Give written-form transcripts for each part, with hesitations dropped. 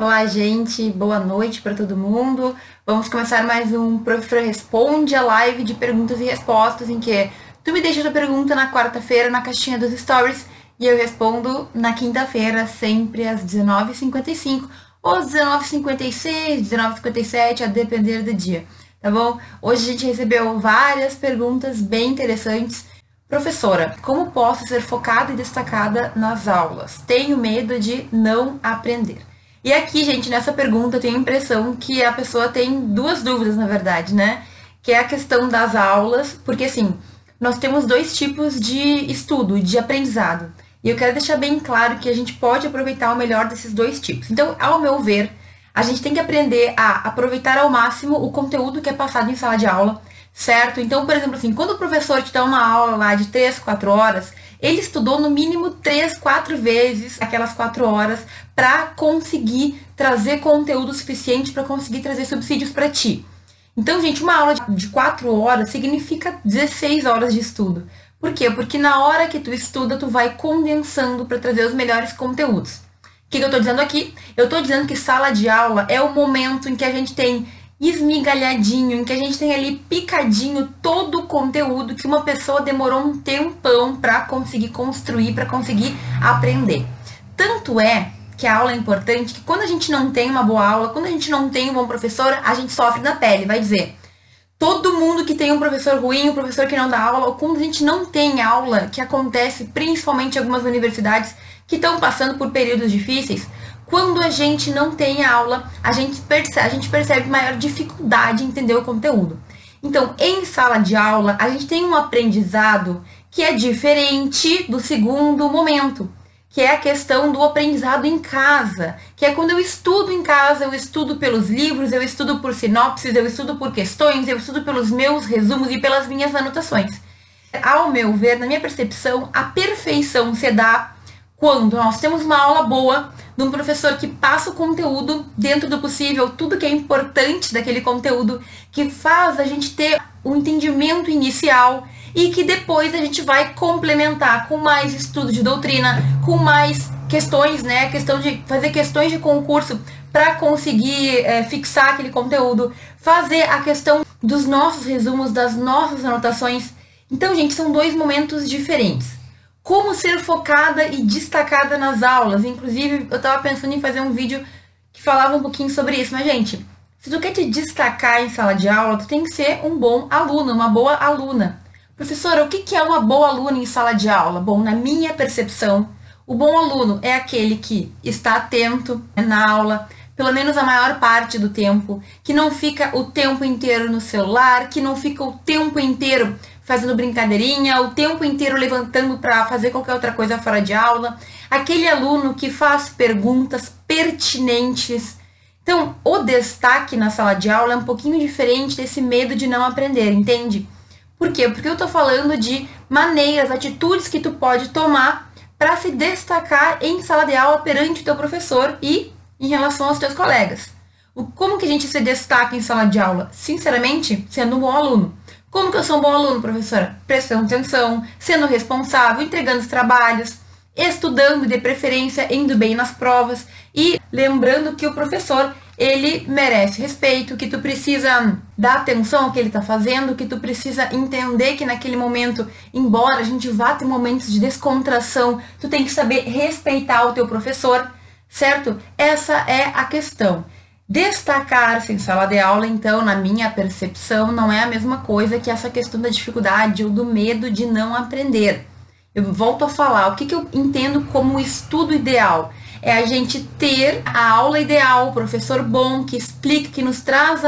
Olá, gente. Boa noite para todo mundo. Vamos começar mais um Professor Responde, a live de perguntas e respostas, em que tu me deixa a tua pergunta na quarta-feira na caixinha dos stories e eu respondo na quinta-feira, sempre às 19h55 ou 19h56, 19h57, a depender do dia, tá bom? Hoje a gente recebeu várias perguntas bem interessantes. Professora, como posso ser focada e destacada nas aulas? Tenho medo de não aprender. E aqui, gente, nessa pergunta eu tenho a impressão que a pessoa tem duas dúvidas, na verdade, né? Que é a questão das aulas, porque assim, nós temos dois tipos de estudo, de aprendizado. E eu quero deixar bem claro que a gente pode aproveitar o melhor desses dois tipos. Então, ao meu ver, a gente tem que aprender a aproveitar ao máximo o conteúdo que é passado em sala de aula, certo? Então, por exemplo, assim, quando o professor te dá uma aula lá de 3, 4 horas, ele estudou no mínimo 3, 4 vezes aquelas 4 horas para conseguir trazer conteúdo suficiente, para conseguir trazer subsídios para ti. Então, gente, uma aula de 4 horas significa 16 horas de estudo. Por quê? Porque na hora que tu estuda, tu vai condensando para trazer os melhores conteúdos. O que eu estou dizendo aqui? Eu estou dizendo que sala de aula é o momento em que a gente tem esmigalhadinho, em que a gente tem ali picadinho todo o conteúdo que uma pessoa demorou um tempão para conseguir construir, para conseguir aprender. Tanto é que a aula é importante, que quando a gente não tem uma boa aula, quando a gente não tem um bom professor, a gente sofre na pele, vai dizer. Todo mundo que tem um professor ruim, um professor que não dá aula, ou quando a gente não tem aula, que acontece principalmente em algumas universidades que estão passando por períodos difíceis, quando a gente não tem aula, a gente percebe maior dificuldade em entender o conteúdo. Então, em sala de aula, a gente tem um aprendizado que é diferente do segundo momento, que é a questão do aprendizado em casa, que é quando eu estudo em casa, eu estudo pelos livros, eu estudo por sinopses, eu estudo por questões, eu estudo pelos meus resumos e pelas minhas anotações. Ao meu ver, na minha percepção, a perfeição se dá quando nós temos uma aula boa, de um professor que passa o conteúdo dentro do possível, tudo que é importante daquele conteúdo, que faz a gente ter um entendimento inicial e que depois a gente vai complementar com mais estudo de doutrina, com mais questões, né? Questão de fazer questões de concurso para conseguir fixar aquele conteúdo, fazer a questão dos nossos resumos, das nossas anotações. Então, gente, são dois momentos diferentes. Como ser focada e destacada nas aulas. Inclusive, eu estava pensando em fazer um vídeo que falava um pouquinho sobre isso. Mas, gente, se tu quer te destacar em sala de aula, tu tem que ser um bom aluno, uma boa aluna. Professora, o que é uma boa aluna em sala de aula? Bom, na minha percepção, o bom aluno é aquele que está atento na aula, pelo menos a maior parte do tempo, que não fica o tempo inteiro no celular, que não fica o tempo inteiro fazendo brincadeirinha, o tempo inteiro levantando para fazer qualquer outra coisa fora de aula. Aquele aluno que faz perguntas pertinentes. Então, o destaque na sala de aula é um pouquinho diferente desse medo de não aprender, entende? Por quê? Porque eu tô falando de maneiras, atitudes que tu pode tomar para se destacar em sala de aula perante o teu professor e em relação aos teus colegas. Como que a gente se destaca em sala de aula? Sinceramente, sendo um bom aluno. Como que eu sou um bom aluno, professora? Prestando atenção, sendo responsável, entregando os trabalhos, estudando, de preferência, indo bem nas provas e lembrando que o professor, ele merece respeito, que tu precisa dar atenção ao que ele está fazendo, que tu precisa entender que naquele momento, embora a gente vá ter momentos de descontração, tu tem que saber respeitar o teu professor, certo? Essa é a questão. Destacar-se em sala de aula, então, na minha percepção, não é a mesma coisa que essa questão da dificuldade ou do medo de não aprender. Eu volto a falar, o que eu entendo como estudo ideal? É a gente ter a aula ideal, o professor bom, que explica, que nos traz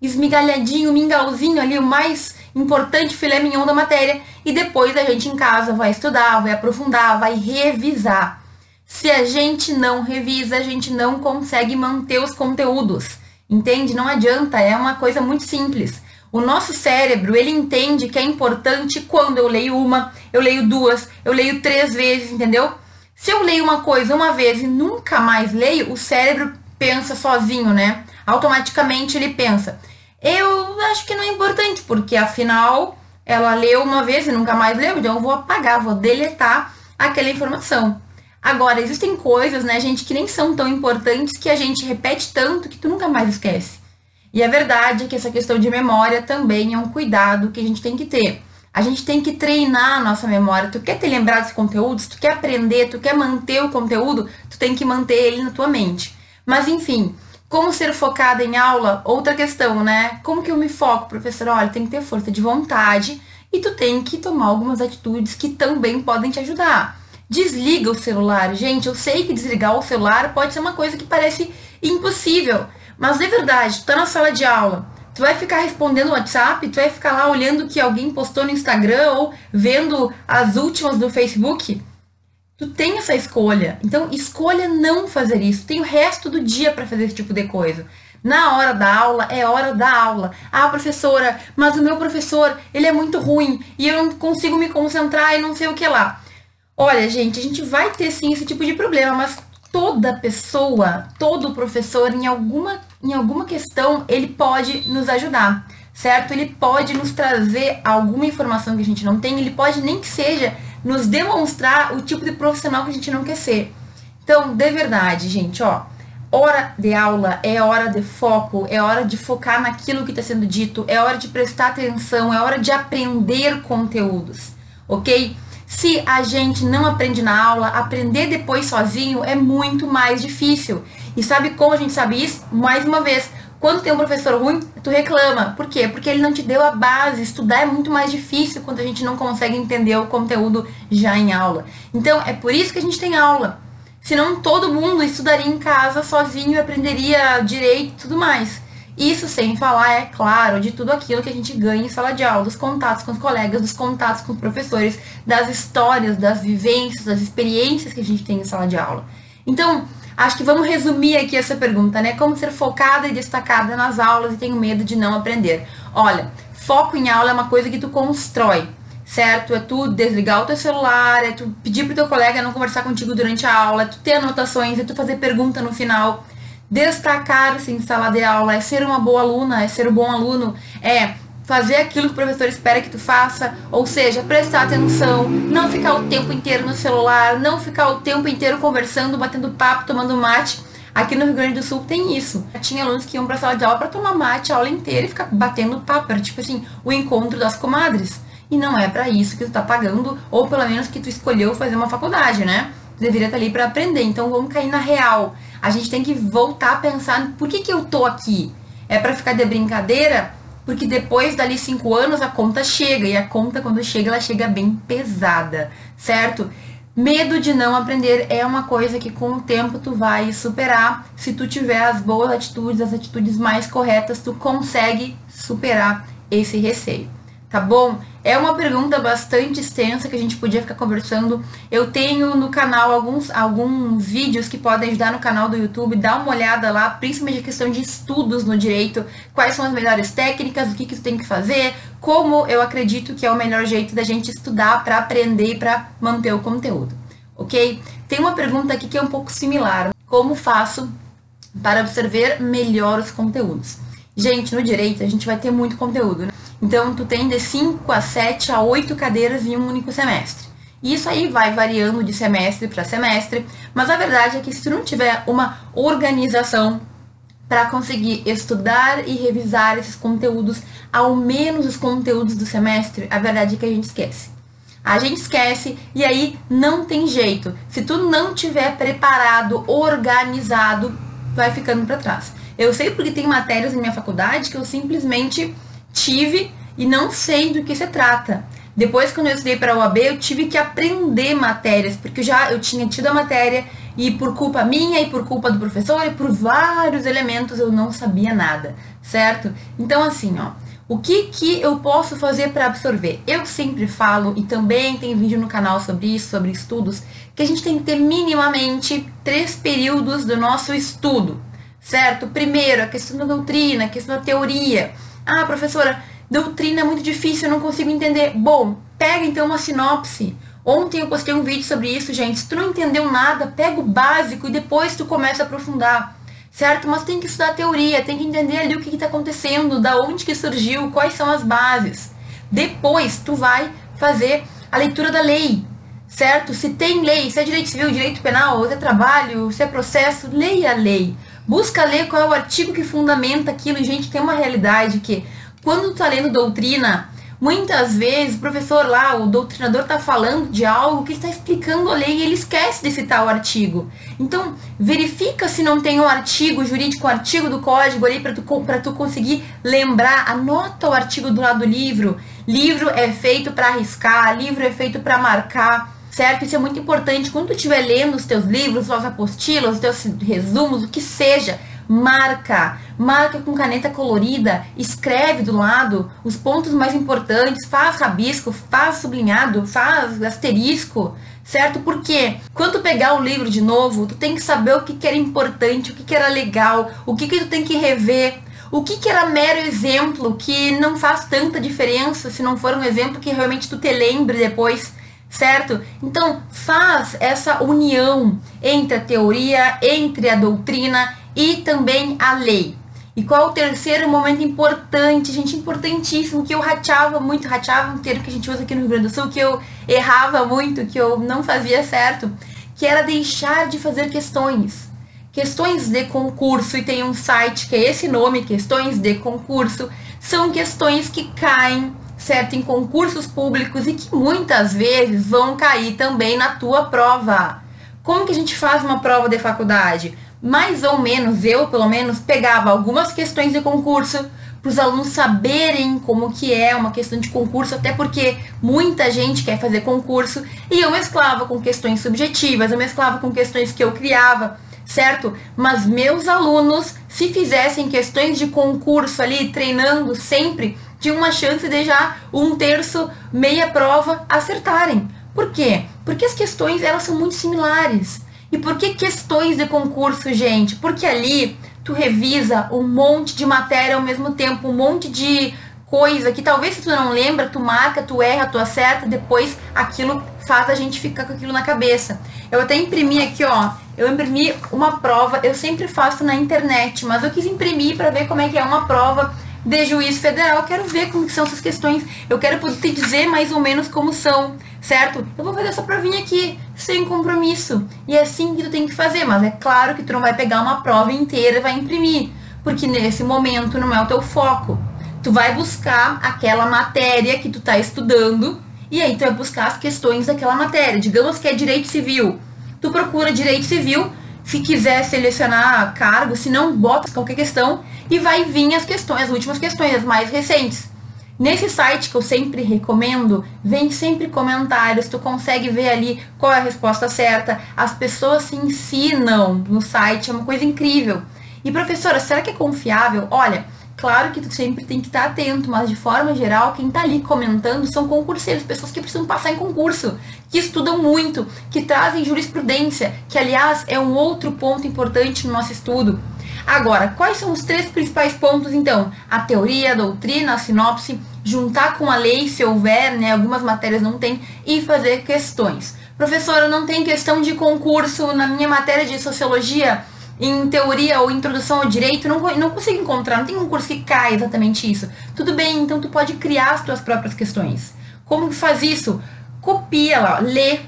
esmigalhadinho, mingauzinho ali, o mais importante filé mignon da matéria, e depois a gente em casa vai estudar, vai aprofundar, vai revisar. Se a gente não revisa, a gente não consegue manter os conteúdos, entende? Não adianta, é uma coisa muito simples. O nosso cérebro, ele entende que é importante quando eu leio uma, eu leio duas, eu leio 3 vezes, entendeu? Se eu leio uma coisa uma vez e nunca mais leio, o cérebro pensa sozinho, né? Automaticamente ele pensa, eu acho que não é importante, porque afinal ela leu uma vez e nunca mais leu, então eu vou apagar, vou deletar aquela informação. Agora, existem coisas, né, gente, que nem são tão importantes, que a gente repete tanto que tu nunca mais esquece. E a verdade é que essa questão de memória também é um cuidado que a gente tem que ter. A gente tem que treinar a nossa memória. Tu quer ter lembrado dos conteúdos? Tu quer aprender? Tu quer manter o conteúdo? Tu tem que manter ele na tua mente. Mas, enfim, como ser focada em aula? Outra questão, né? Como que eu me foco, professor? Olha, tem que ter força de vontade e tu tem que tomar algumas atitudes que também podem te ajudar. Desliga o celular. Gente, eu sei que desligar o celular pode ser uma coisa que parece impossível. Mas de verdade, tu tá na sala de aula, tu vai ficar respondendo o WhatsApp, tu vai ficar lá olhando o que alguém postou no Instagram ou vendo as últimas do Facebook. Tu tem essa escolha. Então, escolha não fazer isso. Tu tem o resto do dia para fazer esse tipo de coisa. Na hora da aula, é hora da aula. Ah, professora, mas o meu professor, ele é muito ruim e eu não consigo me concentrar e não sei o que lá. Olha, gente, a gente vai ter sim esse tipo de problema, mas toda pessoa, todo professor, em alguma questão, ele pode nos ajudar, certo? Ele pode nos trazer alguma informação que a gente não tem, ele pode nem que seja nos demonstrar o tipo de profissional que a gente não quer ser. Então, de verdade, gente, ó, hora de aula é hora de foco, é hora de focar naquilo que está sendo dito, é hora de prestar atenção, é hora de aprender conteúdos, ok? Se a gente não aprende na aula, aprender depois sozinho é muito mais difícil. E sabe como a gente sabe isso? Mais uma vez, quando tem um professor ruim, tu reclama. Por quê? Porque ele não te deu a base. Estudar é muito mais difícil quando a gente não consegue entender o conteúdo já em aula. Então, é por isso que a gente tem aula. Senão, todo mundo estudaria em casa sozinho e aprenderia direito e tudo mais. Isso sem falar, é claro, de tudo aquilo que a gente ganha em sala de aula, dos contatos com os colegas, dos contatos com os professores, das histórias, das vivências, das experiências que a gente tem em sala de aula. Então, acho que vamos resumir aqui essa pergunta, né? Como ser focada e destacada nas aulas e tenho medo de não aprender? Olha, foco em aula é uma coisa que tu constrói, certo? É tu desligar o teu celular, é tu pedir pro teu colega não conversar contigo durante a aula, é tu ter anotações, é tu fazer pergunta no final. Destacar-se em sala de aula é ser uma boa aluna, é ser um bom aluno, é fazer aquilo que o professor espera que tu faça, ou seja, prestar atenção, não ficar o tempo inteiro no celular, não ficar o tempo inteiro conversando, batendo papo, tomando mate. Aqui no Rio Grande do Sul tem isso. Tinha alunos que iam pra sala de aula pra tomar mate a aula inteira e ficar batendo papo, era tipo assim, o encontro das comadres. E não é pra isso que tu tá pagando, ou pelo menos que tu escolheu fazer uma faculdade, né? Tu deveria estar ali pra aprender, então vamos cair na real. A gente tem que voltar a pensar, por que eu tô aqui? É pra ficar de brincadeira? Porque depois, dali 5 anos, a conta chega. E a conta, quando chega, ela chega bem pesada, certo? Medo de não aprender é uma coisa que com o tempo tu vai superar. Se tu tiver as boas atitudes, as atitudes mais corretas, tu consegue superar esse receio, tá bom? É uma pergunta bastante extensa que a gente podia ficar conversando. Eu tenho no canal alguns vídeos que podem ajudar no canal do YouTube. Dá uma olhada lá, principalmente a questão de estudos no direito. Quais são as melhores técnicas, o que tu tem que fazer. Como eu acredito que é o melhor jeito da gente estudar para aprender e para manter o conteúdo, ok? Tem uma pergunta aqui que é um pouco similar. Como faço para absorver melhor os conteúdos? Gente, no direito a gente vai ter muito conteúdo, né? Então, tu tem de 5 a 7 a 8 cadeiras em um único semestre. E isso aí vai variando de semestre para semestre, mas a verdade é que se tu não tiver uma organização para conseguir estudar e revisar esses conteúdos, ao menos os conteúdos do semestre, a verdade é que a gente esquece. A gente esquece e aí não tem jeito. Se tu não tiver preparado, organizado, tu vai ficando para trás. Eu sei porque tem matérias na minha faculdade que eu simplesmente tive e não sei do que se trata. Depois, quando eu estudei para a UAB, eu tive que aprender matérias, porque eu tinha tido a matéria e por culpa minha e por culpa do professor e por vários elementos eu não sabia nada, certo? Então, assim, ó, o que eu posso fazer para absorver? Eu sempre falo, e também tem vídeo no canal sobre isso, sobre estudos, que a gente tem que ter minimamente 3 períodos do nosso estudo, certo? Primeiro, a questão da doutrina, a questão da teoria. Ah, professora, doutrina é muito difícil, eu não consigo entender. Bom, pega então uma sinopse. Ontem eu postei um vídeo sobre isso, gente. Se tu não entendeu nada, pega o básico e depois tu começa a aprofundar, certo? Mas tem que estudar a teoria, tem que entender ali o que está acontecendo, da onde que surgiu, quais são as bases. Depois tu vai fazer a leitura da lei, certo? Se tem lei, se é direito civil, direito penal, se é trabalho, se é processo, leia a lei. Busca ler qual é o artigo que fundamenta aquilo. E, gente, tem uma realidade que quando tu tá lendo doutrina, muitas vezes o professor lá, o doutrinador tá falando de algo que ele tá explicando a lei e ele esquece de citar o artigo. Então, verifica se não tem um artigo jurídico, um artigo do código ali para tu conseguir lembrar. Anota o artigo do lado do livro. Livro é feito para riscar, livro é feito para marcar. Certo? Isso é muito importante. Quando tu estiver lendo os teus livros, suas apostilas, os teus resumos, o que seja, marca com caneta colorida, escreve do lado os pontos mais importantes, faz rabisco, faz sublinhado, faz asterisco, certo? Porque quando tu pegar o livro de novo, tu tem que saber o que era importante, o que era legal, o que tu tem que rever, o que era mero exemplo, que não faz tanta diferença se não for um exemplo que realmente tu te lembre depois. Certo? Então, faz essa união entre a teoria, entre a doutrina e também a lei. E qual é o terceiro momento importante, gente, importantíssimo, que eu rateava, um termo que a gente usa aqui no Rio Grande do Sul, que eu errava muito, que eu não fazia certo, que era deixar de fazer questões. Questões de concurso, e tem um site que é esse nome, Questões de Concurso, são questões que caem, certo, em concursos públicos e que muitas vezes vão cair também na tua prova. Como que a gente faz uma prova de faculdade? Mais ou menos, eu pelo menos pegava algumas questões de concurso para os alunos saberem como que é uma questão de concurso, até porque muita gente quer fazer concurso, e eu mesclava com questões subjetivas, eu mesclava com questões que eu criava, certo? Mas meus alunos, se fizessem questões de concurso ali, treinando sempre, tinha uma chance de já 1/3, meia prova, acertarem. Por quê? Porque as questões, elas são muito similares. E por que questões de concurso, gente? Porque ali tu revisa um monte de matéria ao mesmo tempo, um monte de coisa que talvez se tu não lembra, tu marca, tu erra, tu acerta, depois aquilo faz a gente ficar com aquilo na cabeça. Eu até imprimi aqui, ó, eu imprimi uma prova, eu sempre faço na internet, mas eu quis imprimir para ver como é que é uma prova de juiz federal, eu quero ver como que são essas questões, eu quero poder te dizer mais ou menos como são, certo? Eu vou fazer essa provinha aqui, sem compromisso, e é assim que tu tem que fazer, mas é claro que tu não vai pegar uma prova inteira e vai imprimir, porque nesse momento não é o teu foco, tu vai buscar aquela matéria que tu tá estudando, e aí tu vai buscar as questões daquela matéria, digamos que é direito civil, tu procura direito civil, se quiser selecionar cargo, se não, bota qualquer questão, e vai vir as questões, as últimas questões, as mais recentes. Nesse site que eu sempre recomendo, vem sempre comentários, tu consegue ver ali qual é a resposta certa, as pessoas se ensinam no site, é uma coisa incrível. E professora, será que é confiável? Olha, claro que tu sempre tem que estar atento, mas de forma geral, quem tá ali comentando são concurseiros, pessoas que precisam passar em concurso, que estudam muito, que trazem jurisprudência, que aliás é um outro ponto importante no nosso estudo. Agora, quais são os três principais pontos, então? A teoria, a doutrina, a sinopse, juntar com a lei, se houver, né? Algumas matérias não tem, e fazer questões. Professora, não tem questão de concurso na minha matéria de sociologia, em teoria ou introdução ao direito, não consigo encontrar, não tem um curso que cai exatamente isso. Tudo bem, então tu pode criar as tuas próprias questões. Como que faz isso? Copia lá, lê,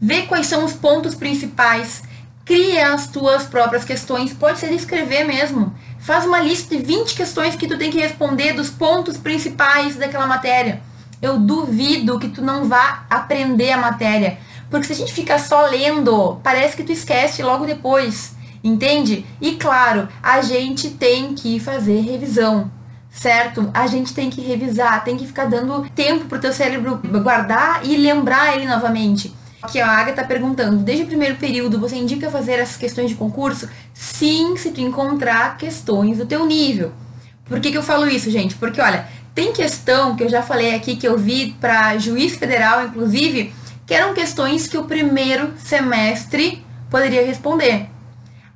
vê quais são os pontos principais, cria as tuas próprias questões, pode ser escrever mesmo. Faz uma lista de 20 questões que tu tem que responder dos pontos principais daquela matéria. Eu duvido que tu não vá aprender a matéria, porque se a gente fica só lendo, parece que tu esquece logo depois, entende? E claro, a gente tem que fazer revisão, certo? A gente tem que revisar, tem que ficar dando tempo pro teu cérebro guardar e lembrar ele novamente. Aqui a Agatha tá perguntando, desde o primeiro período você indica fazer essas questões de concurso? Sim, se tu encontrar questões do teu nível. Por que eu falo isso, gente? Porque, olha, tem questão que eu já falei aqui, que eu vi para juiz federal, inclusive, que eram questões que o primeiro semestre poderia responder.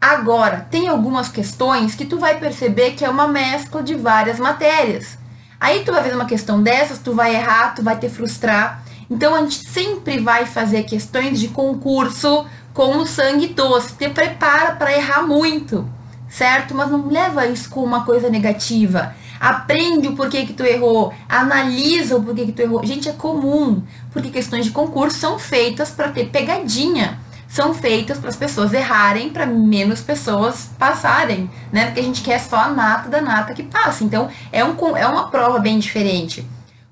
Agora, tem algumas questões que tu vai perceber que é uma mescla de várias matérias. Aí tu vai ver uma questão dessas, tu vai errar, tu vai te frustrar. Então, a gente sempre vai fazer questões de concurso com o sangue doce. Te prepara para errar muito, certo? Mas não leva isso como uma coisa negativa. Aprende o porquê que tu errou, analisa o porquê que tu errou. Gente, é comum, porque questões de concurso são feitas para ter pegadinha, são feitas para as pessoas errarem, para menos pessoas passarem, né? Porque a gente quer só a nata da nata que passa. Então, é uma prova bem diferente.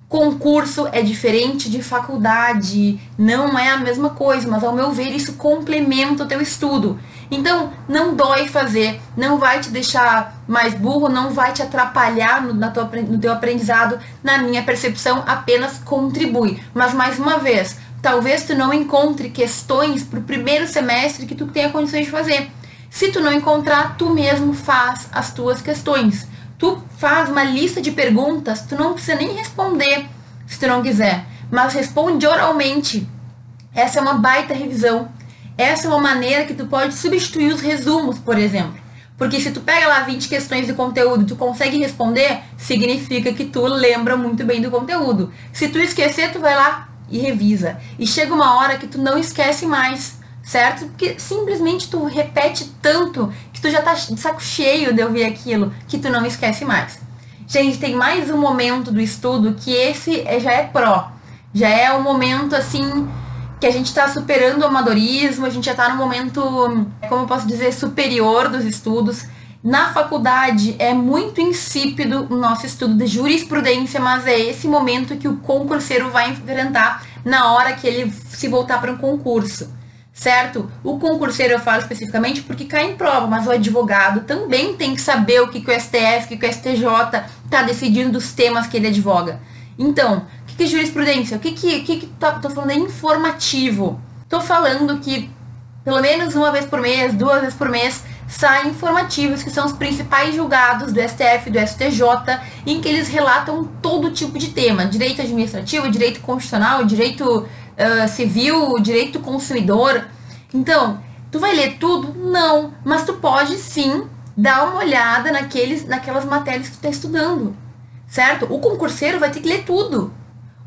Concurso é diferente de faculdade, não é a mesma coisa, mas ao meu ver isso complementa o teu estudo. Então, não dói fazer, não vai te deixar mais burro, não vai te atrapalhar no teu aprendizado, na minha percepção, apenas contribui. Mas, mais uma vez, talvez tu não encontre questões para o primeiro semestre que tu tenha condições de fazer. Se tu não encontrar, tu mesmo faz as tuas questões. Tu faz uma lista de perguntas, tu não precisa nem responder se tu não quiser, mas responde oralmente. Essa é uma baita revisão. Essa é uma maneira que tu pode substituir os resumos, por exemplo. Porque se tu pega lá 20 questões de conteúdo e tu consegue responder, significa que tu lembra muito bem do conteúdo. Se tu esquecer, tu vai lá e revisa. E chega uma hora que tu não esquece mais, certo? Porque simplesmente tu repete tanto que tu já tá de saco cheio de ouvir aquilo, que tu não esquece mais. Gente, tem mais um momento do estudo que esse já é pró. Já é um momento, assim, que a gente tá superando o amadorismo, a gente já tá num momento, como eu posso dizer, superior dos estudos. Na faculdade é muito insípido o nosso estudo de jurisprudência, mas é esse momento que o concurseiro vai enfrentar na hora que ele se voltar para um concurso. Certo? O concurseiro eu falo especificamente porque cai em prova, mas o advogado também tem que saber o que o STF, o que o STJ está decidindo dos temas que ele advoga. Então, o que é jurisprudência? O que tô falando é informativo. Tô falando que pelo menos uma vez por mês, duas vezes por mês, saem informativos que são os principais julgados do STF e do STJ, em que eles relatam todo tipo de tema. Direito administrativo, direito constitucional, direito civil, direito consumidor. Então, tu vai ler tudo? Não, mas tu pode sim dar uma olhada naquelas matérias que tu tá estudando, certo? O concurseiro vai ter que ler tudo.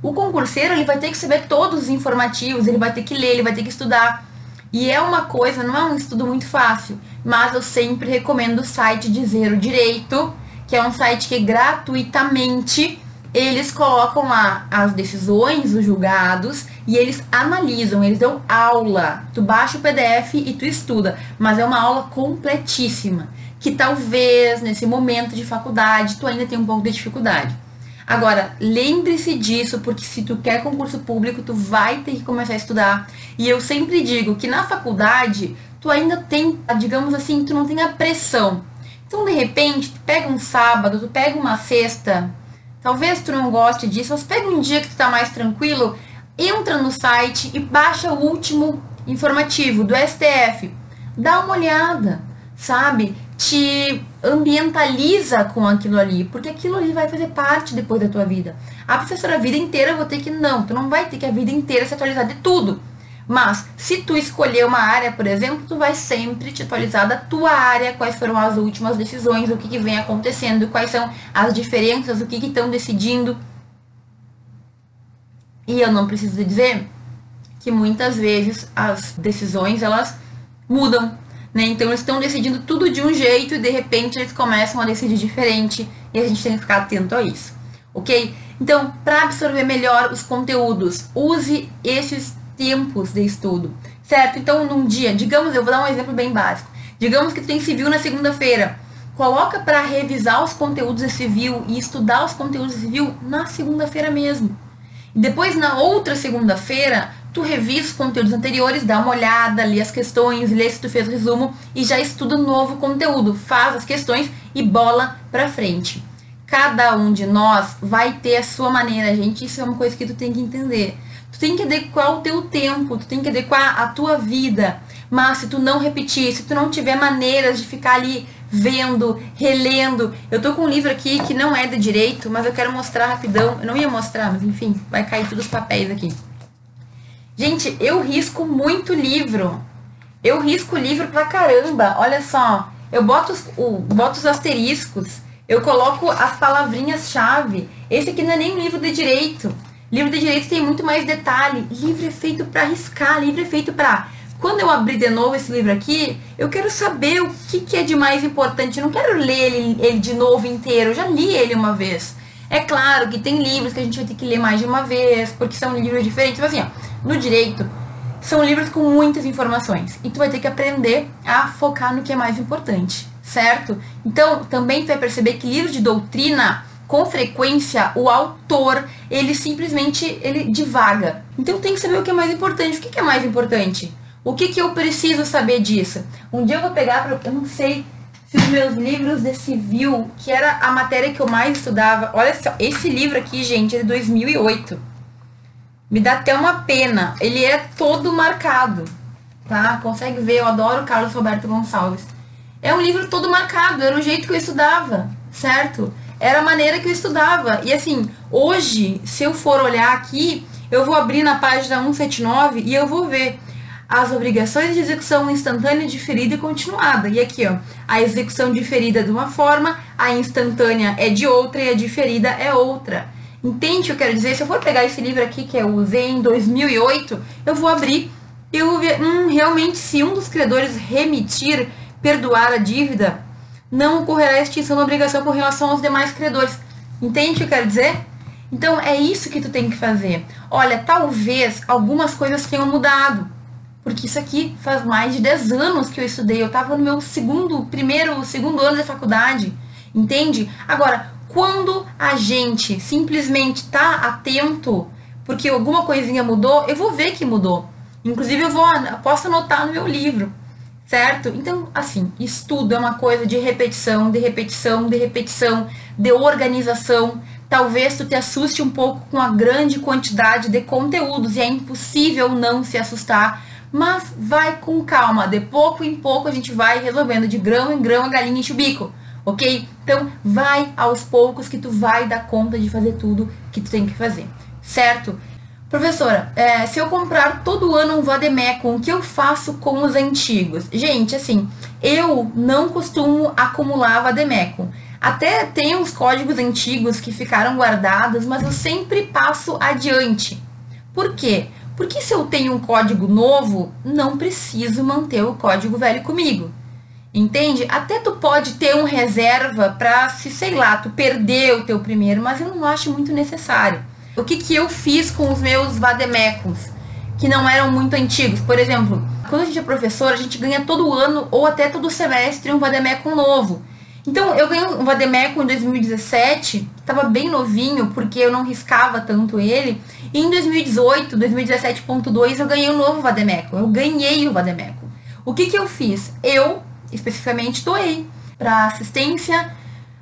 O concurseiro, ele vai ter que saber todos os informativos, ele vai ter que ler, ele vai ter que estudar. E é uma coisa, não é um estudo muito fácil, mas eu sempre recomendo o site Dizer o Direito, que é um site que gratuitamente eles colocam lá as decisões, os julgados, e eles analisam, eles dão aula. Tu baixa o PDF e tu estuda, mas é uma aula completíssima, que talvez nesse momento de faculdade tu ainda tenha um pouco de dificuldade. Agora, lembre-se disso, porque se tu quer concurso público, tu vai ter que começar a estudar. E eu sempre digo que na faculdade, tu ainda tem, digamos assim, tu não tem a pressão. Então, de repente, tu pega um sábado, tu pega uma sexta, talvez tu não goste disso, mas pega um dia que tu tá mais tranquilo, entra no site e baixa o último informativo do STF. Dá uma olhada, sabe? Te ambientaliza com aquilo ali, porque aquilo ali vai fazer parte depois da tua vida. Ah, professora, a vida inteira eu vou ter que... Não, tu não vai ter que a vida inteira se atualizar de tudo. Mas, se tu escolher uma área, por exemplo, tu vai sempre te atualizar da tua área, quais foram as últimas decisões, o que vem acontecendo, quais são as diferenças, o que estão decidindo. E eu não preciso dizer que muitas vezes as decisões, elas mudam, né? Então, eles estão decidindo tudo de um jeito e, de repente, eles começam a decidir diferente e a gente tem que ficar atento a isso, ok? Então, para absorver melhor os conteúdos, use esses tempos de estudo, certo? Então, num dia, digamos, eu vou dar um exemplo bem básico. Digamos que tu tem civil na segunda-feira. Coloca para revisar os conteúdos de civil e estudar os conteúdos de civil na segunda-feira mesmo. Depois, na outra segunda-feira, tu revisa os conteúdos anteriores, dá uma olhada, lê as questões, lê se tu fez o resumo e já estuda um novo conteúdo. Faz as questões e bola pra frente. Cada um de nós vai ter a sua maneira, gente. Isso é uma coisa que tu tem que entender. Tu tem que adequar o teu tempo, tu tem que adequar a tua vida. Mas se tu não repetir, se tu não tiver maneiras de ficar ali vendo, relendo... Eu tô com um livro aqui que não é de direito, mas eu quero mostrar rapidão. Eu não ia mostrar, mas enfim, vai cair todos os papéis aqui. Gente, eu risco muito livro. Eu risco livro pra caramba. Olha só, eu boto os asteriscos, eu coloco as palavrinhas-chave. Esse aqui não é nem livro de direito. Livro de direito tem muito mais detalhe. Livro é feito pra riscar, livro é feito pra Quando eu abrir de novo esse livro aqui, eu quero saber o que, que é de mais importante. Eu não quero ler ele de novo inteiro, eu já li ele uma vez. É claro que tem livros que a gente vai ter que ler mais de uma vez, porque são livros diferentes. Mas assim, ó, no direito, são livros com muitas informações. E tu vai ter que aprender a focar no que é mais importante, certo? Então, também tu vai perceber que livros de doutrina, com frequência, o autor, ele simplesmente, ele divaga. Então, tem que saber o que é mais importante. O que é mais importante? O que que eu preciso saber disso? Um dia eu vou pegar, eu não sei se os meus livros de civil, que era a matéria que eu mais estudava. Olha só, esse livro aqui, gente, é de 2008. Me dá até uma pena. Ele é todo marcado, tá? Consegue ver, eu adoro Carlos Roberto Gonçalves. É um livro todo marcado, era o jeito que eu estudava, certo? Era a maneira que eu estudava. E assim, hoje, se eu for olhar aqui, eu vou abrir na página 179 e eu vou ver as obrigações de execução instantânea, diferida e continuada. E aqui, ó, a execução diferida é de uma forma, a instantânea é de outra e a diferida é outra. Entende o que eu quero dizer? Se eu for pegar esse livro aqui que eu usei em 2008, eu vou abrir e eu vou ver, realmente, se um dos credores remitir, perdoar a dívida, não ocorrerá extinção da obrigação com relação aos demais credores. Entende o que eu quero dizer? Então, é isso que tu tem que fazer. Olha, talvez algumas coisas tenham mudado, porque isso aqui faz mais de 10 anos que eu estudei. Eu estava no meu segundo ano da faculdade, entende? Agora, quando a gente simplesmente está atento, porque alguma coisinha mudou, eu vou ver que mudou. Inclusive, eu posso anotar no meu livro, certo? Então, assim, estudo é uma coisa de repetição, de repetição, de repetição, de organização. Talvez tu te assuste um pouco com a grande quantidade de conteúdos e é impossível não se assustar. Mas vai com calma, de pouco em pouco a gente vai resolvendo, de grão em grão a galinha enche o bico, ok? Então vai aos poucos que tu vai dar conta de fazer tudo que tu tem que fazer, certo? Professora, se eu comprar todo ano um vademecum, o que eu faço com os antigos? Gente, assim, eu não costumo acumular vademecum. Até tem uns códigos antigos que ficaram guardados, mas eu sempre passo adiante. Por quê? Porque se eu tenho um código novo, não preciso manter o código velho comigo, entende? Até tu pode ter um reserva para, se sei lá, tu perdeu o teu primeiro, mas eu não acho muito necessário. O que que eu fiz com os meus vademecums, que não eram muito antigos? Por exemplo, quando a gente é professor, a gente ganha todo ano ou até todo semestre um vademecum novo. Então, eu ganhei um vademecum em 2017, estava bem novinho, porque eu não riscava tanto ele. E em 2018, 2017.2, eu ganhei um novo vademecum. Eu ganhei o vademecum. O que que eu fiz? Eu, especificamente, doei para assistência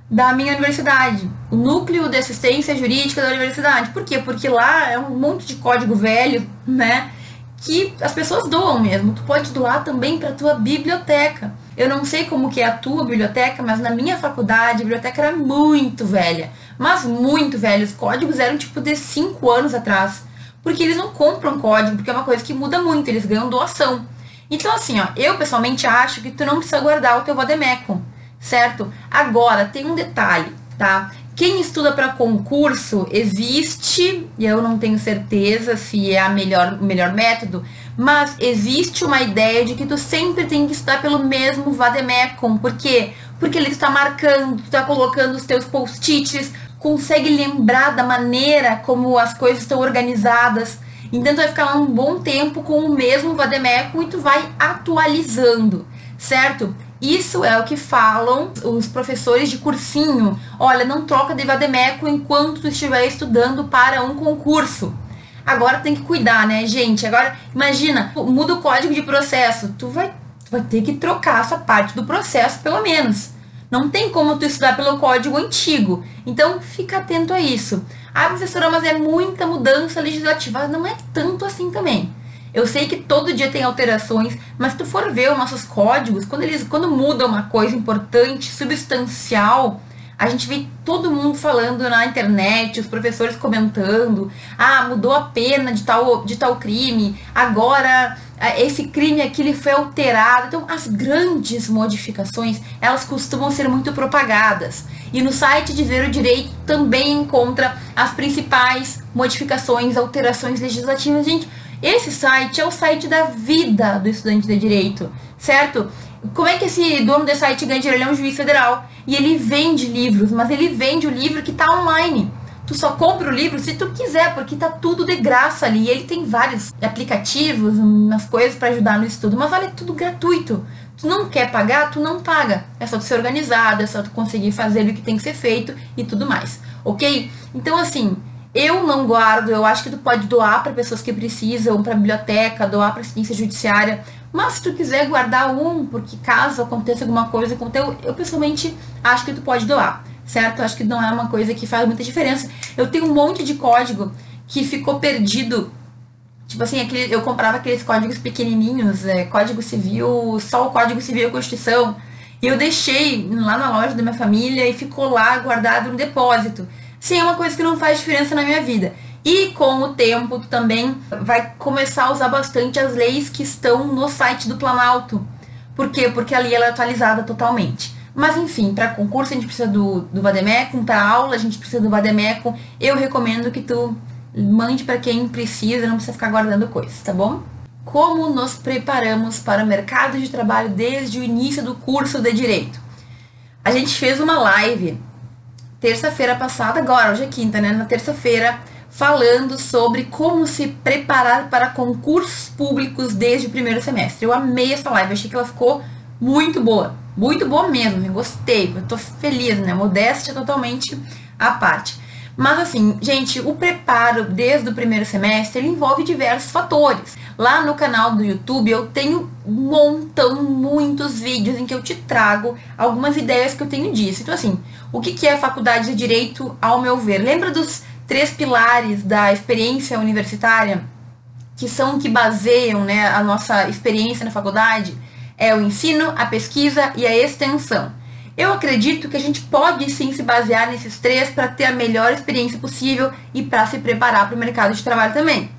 da minha universidade, o núcleo de assistência jurídica da universidade. Por quê? Porque lá é um monte de código velho, né? Que as pessoas doam mesmo. Tu pode doar também para a tua biblioteca. Eu não sei como que é a tua biblioteca, mas na minha faculdade a biblioteca era muito velha. Mas muito velha. Os códigos eram tipo de 5 anos atrás. Porque eles não compram código, porque é uma coisa que muda muito. Eles ganham doação. Então assim, ó, eu pessoalmente acho que tu não precisa guardar o teu vademecum, certo? Agora, tem um detalhe, tá? Quem estuda para concurso, existe, e eu não tenho certeza se é o melhor método, mas existe uma ideia de que tu sempre tem que estudar pelo mesmo vademecum. Por quê? Porque ele está marcando, tu está colocando os teus post-its, consegue lembrar da maneira como as coisas estão organizadas. Então, tu vai ficar lá um bom tempo com o mesmo vademecum e tu vai atualizando, certo? Isso é o que falam os professores de cursinho. Olha, não troca de vademecum enquanto tu estiver estudando para um concurso. Agora tem que cuidar, né, gente? Agora, imagina, muda o código de processo. Tu vai ter que trocar essa parte do processo, pelo menos. Não tem como tu estudar pelo código antigo. Então, fica atento a isso. Ah, professora, mas é muita mudança legislativa. Não é tanto assim também. Eu sei que todo dia tem alterações, mas se tu for ver os nossos códigos, quando muda uma coisa importante, substancial, a gente vê todo mundo falando na internet, os professores comentando, ah, mudou a pena de tal crime, agora esse crime aqui ele foi alterado. Então, as grandes modificações, elas costumam ser muito propagadas. E no site de Ver o Direito também encontra as principais modificações, alterações legislativas. Gente, Esse site é o site da vida do estudante de direito, certo? Como é que esse dono desse site ganha dinheiro? Ele é um juiz federal e ele vende livros, mas ele vende o livro que está online. Tu só compra o livro se tu quiser, porque tá tudo de graça ali. E ele tem vários aplicativos, umas coisas para ajudar no estudo, mas olha, é tudo gratuito. Tu não quer pagar, tu não paga. É só tu ser organizado, é só tu conseguir fazer o que tem que ser feito e tudo mais, ok? Então, assim, eu não guardo, eu acho que tu pode doar para pessoas que precisam, para biblioteca, doar para assistência judiciária, mas se tu quiser guardar um, porque caso aconteça alguma coisa com o teu, eu pessoalmente acho que tu pode doar. Certo? Acho que não é uma coisa que faz muita diferença. Eu tenho um monte de código que ficou perdido. Tipo assim, eu comprava aqueles códigos pequenininhos, código civil, só o código civil e Constituição. E eu deixei lá na loja da minha família e ficou lá guardado no depósito. Sim, é uma coisa que não faz diferença na minha vida. E com o tempo, tu também vai começar a usar bastante as leis que estão no site do Planalto. Por quê? Porque ali ela é atualizada totalmente. Mas enfim, para concurso a gente precisa do Vademecum, para aula a gente precisa do Vademecum. Eu recomendo que tu mande para quem precisa, não precisa ficar guardando coisas, tá bom? Como nos preparamos para o mercado de trabalho desde o início do curso de Direito? A gente fez uma live terça-feira passada, agora, hoje é quinta, né? Na terça-feira, falando sobre como se preparar para concursos públicos desde o primeiro semestre. Eu amei essa live, achei que ela ficou muito boa mesmo, eu gostei, eu tô feliz, né, modéstia totalmente à parte. Mas assim, gente, o preparo desde o primeiro semestre, ele envolve diversos fatores. Lá no canal do YouTube eu tenho muitos vídeos em que eu te trago algumas ideias que eu tenho disso. Então assim, o que é a faculdade de Direito ao meu ver? Lembra dos 3 pilares da experiência universitária? Que são que baseiam, né, a nossa experiência na faculdade? É o ensino, a pesquisa e a extensão. Eu acredito que a gente pode sim se basear nesses 3 para ter a melhor experiência possível e para se preparar para o mercado de trabalho também.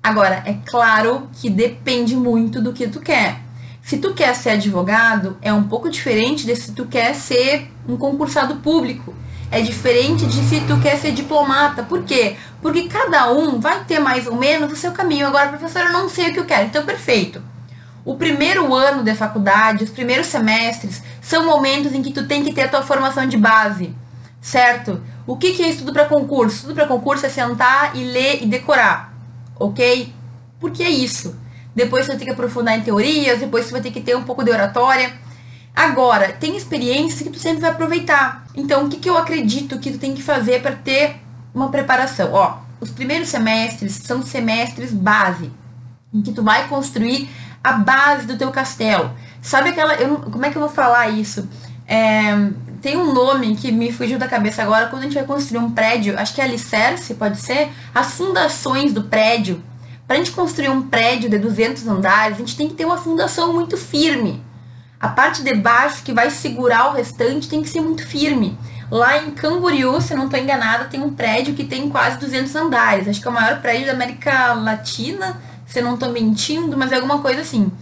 Agora, é claro que depende muito do que tu quer. Se tu quer ser advogado, é um pouco diferente de se tu quer ser um concursado público. É diferente de se tu quer ser diplomata. Por quê? Porque cada um vai ter mais ou menos o seu caminho. Agora, professor, eu não sei o que eu quero, então perfeito. O primeiro ano da faculdade, os primeiros semestres, são momentos em que tu tem que ter a tua formação de base, certo? O que é estudo para concurso? Estudo para concurso é sentar e ler e decorar, ok? Porque é isso. Depois tu vai ter que aprofundar em teorias, depois tu vai ter que ter um pouco de oratória. Agora, tem experiências que tu sempre vai aproveitar. Então, o que eu acredito que tu tem que fazer para ter uma preparação? Ó, os primeiros semestres são semestres base, em que tu vai construir a base do teu castelo. Sabe aquela... como é que eu vou falar isso? Tem um nome que me fugiu da cabeça agora. Quando a gente vai construir um prédio, acho que é alicerce, pode ser? As fundações do prédio. Pra gente construir um prédio de 200 andares, a gente tem que ter uma fundação muito firme. A parte de baixo que vai segurar o restante tem que ser muito firme. Lá em Camboriú, se eu não tô enganada, tem um prédio que tem quase 200 andares. Acho que é o maior prédio da América Latina. Se eu não tô mentindo, mas é alguma coisa assim.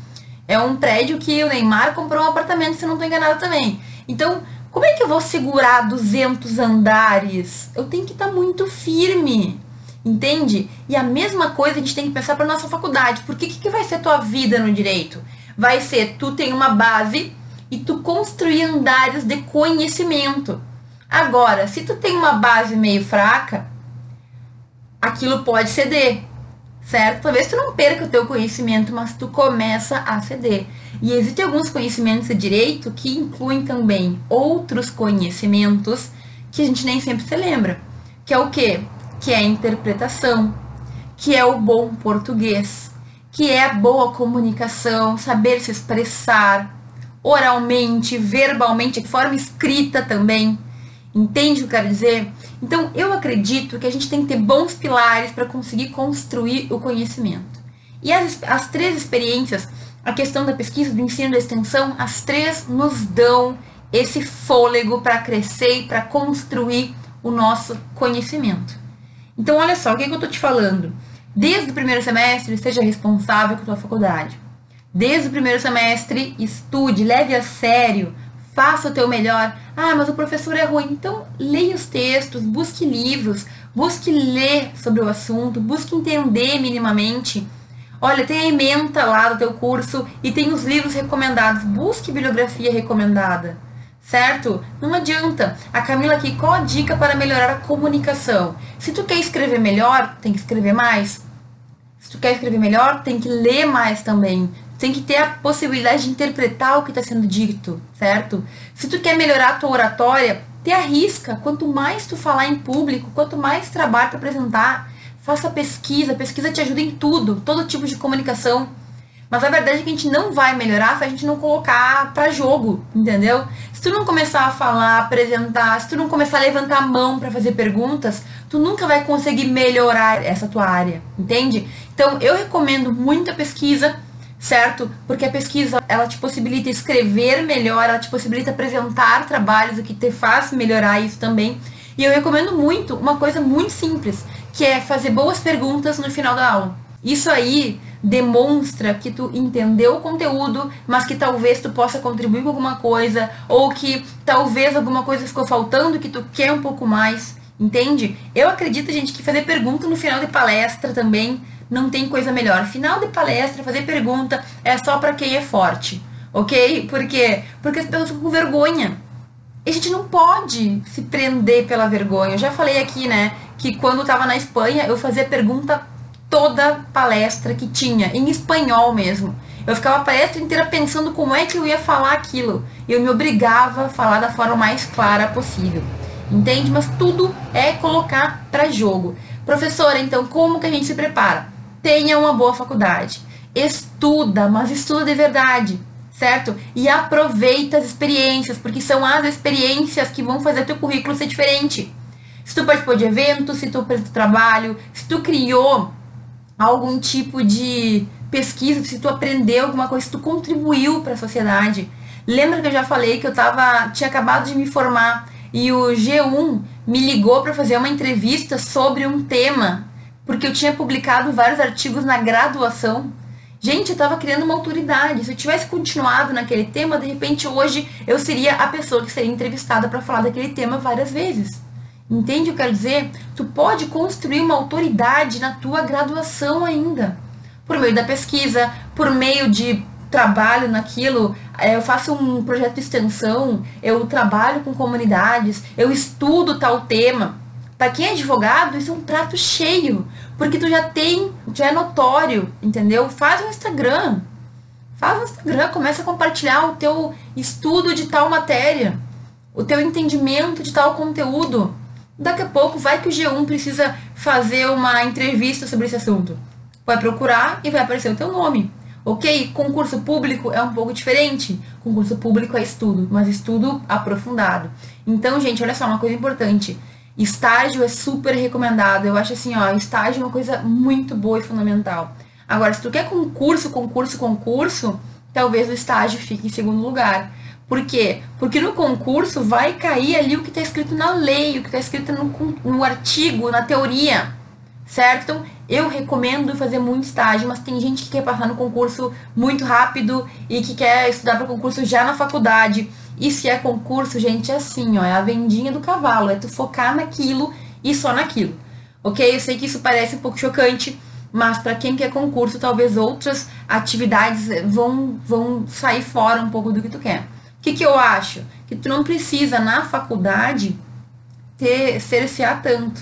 É um prédio que o Neymar comprou um apartamento, se eu não tô enganada também. Então, como é que eu vou segurar 200 andares? Eu tenho que estar muito firme, entende? E a mesma coisa a gente tem que pensar para nossa faculdade. Porque o que vai ser tua vida no direito? Vai ser, tu tem uma base e tu construir andares de conhecimento. Agora, se tu tem uma base meio fraca, aquilo pode ceder. Certo? Talvez tu não perca o teu conhecimento, mas tu começa a ceder. E existem alguns conhecimentos de direito que incluem também outros conhecimentos que a gente nem sempre se lembra. Que é o quê? Que é a interpretação, que é o bom português, que é a boa comunicação, saber se expressar oralmente, verbalmente, de forma escrita também. Entende o que eu quero dizer? Então, eu acredito que a gente tem que ter bons pilares para conseguir construir o conhecimento. E as 3 experiências, a questão da pesquisa, do ensino, da extensão, as 3 nos dão esse fôlego para crescer e para construir o nosso conhecimento. Então, olha só, o que eu estou te falando? Desde o primeiro semestre, seja responsável com a tua faculdade. Desde o primeiro semestre, estude, leve a sério, faça o teu melhor. Ah, mas o professor é ruim. Então, leia os textos, busque livros, busque ler sobre o assunto, busque entender minimamente. Olha, tem a ementa lá do teu curso e tem os livros recomendados. Busque bibliografia recomendada, certo? Não adianta. A Camila aqui, qual a dica para melhorar a comunicação? Se tu quer escrever melhor, tem que escrever mais. Se tu quer escrever melhor, tem que ler mais também. Tem que ter a possibilidade de interpretar o que está sendo dito, certo? Se tu quer melhorar a tua oratória, te arrisca. Quanto mais tu falar em público, quanto mais trabalho tu apresentar, faça pesquisa. A pesquisa te ajuda em tudo, todo tipo de comunicação. Mas a verdade é que a gente não vai melhorar se a gente não colocar para jogo, entendeu? Se tu não começar a falar, apresentar, se tu não começar a levantar a mão para fazer perguntas, tu nunca vai conseguir melhorar essa tua área, entende? Então, eu recomendo muito a pesquisa, certo? Porque a pesquisa, ela te possibilita escrever melhor, ela te possibilita apresentar trabalhos, o que te faz melhorar isso também. E eu recomendo muito uma coisa muito simples, que é fazer boas perguntas no final da aula. Isso aí demonstra que tu entendeu o conteúdo, mas que talvez tu possa contribuir com alguma coisa, ou que talvez alguma coisa ficou faltando que tu quer um pouco mais, entende? Eu acredito, gente, que fazer pergunta no final de palestra também não tem coisa melhor. Final de palestra, fazer pergunta é só pra quem é forte, ok? Por quê? Porque as pessoas ficam com vergonha. E a gente não pode se prender pela vergonha. Eu já falei aqui, né, que quando eu tava na Espanha, eu fazia pergunta toda palestra que tinha, em espanhol mesmo. Eu ficava a palestra inteira pensando como é que eu ia falar aquilo. E eu me obrigava a falar da forma mais clara possível. Entende? Mas tudo é colocar pra jogo. Professora, então, como que a gente se prepara? Tenha uma boa faculdade. Estuda, mas estuda de verdade. Certo? E aproveita as experiências, porque são as experiências que vão fazer teu currículo ser diferente. Se tu participou de eventos, se tu apresentou trabalho, se tu criou algum tipo de pesquisa, se tu aprendeu alguma coisa, se tu contribuiu para a sociedade. Lembra que eu já falei que eu tinha acabado de me formar e o G1 me ligou para fazer uma entrevista sobre um tema, porque eu tinha publicado vários artigos na graduação. Gente, eu estava criando uma autoridade. Se eu tivesse continuado naquele tema, de repente hoje eu seria a pessoa que seria entrevistada para falar daquele tema várias vezes. Entende o que eu quero dizer? Tu pode construir uma autoridade na tua graduação ainda. Por meio da pesquisa, por meio de trabalho naquilo. Eu faço um projeto de extensão, eu trabalho com comunidades, eu estudo tal tema. Para quem é advogado, isso é um prato cheio, porque tu já é notório, entendeu? Faz um Instagram, começa a compartilhar o teu estudo de tal matéria, o teu entendimento de tal conteúdo. Daqui a pouco vai que o G1 precisa fazer uma entrevista sobre esse assunto. Vai procurar e vai aparecer o teu nome, ok? Concurso público é um pouco diferente. Concurso público é estudo, mas estudo aprofundado. Então, gente, olha só, uma coisa importante. Estágio é super recomendado. Eu acho assim, ó, estágio é uma coisa muito boa e fundamental. Agora, se tu quer concurso, talvez o estágio fique em segundo lugar. Por quê? Porque no concurso vai cair ali o que está escrito na lei, o que está escrito no artigo, na teoria, certo? Então, eu recomendo fazer muito estágio, mas tem gente que quer passar no concurso muito rápido e que quer estudar para concurso já na faculdade. E se é concurso, gente, é assim, ó, é a vendinha do cavalo, é tu focar naquilo e só naquilo, ok? Eu sei que isso parece um pouco chocante, mas para quem quer concurso, talvez outras atividades vão sair fora um pouco do que tu quer. O que eu acho? Que tu não precisa, na faculdade, cercear tanto.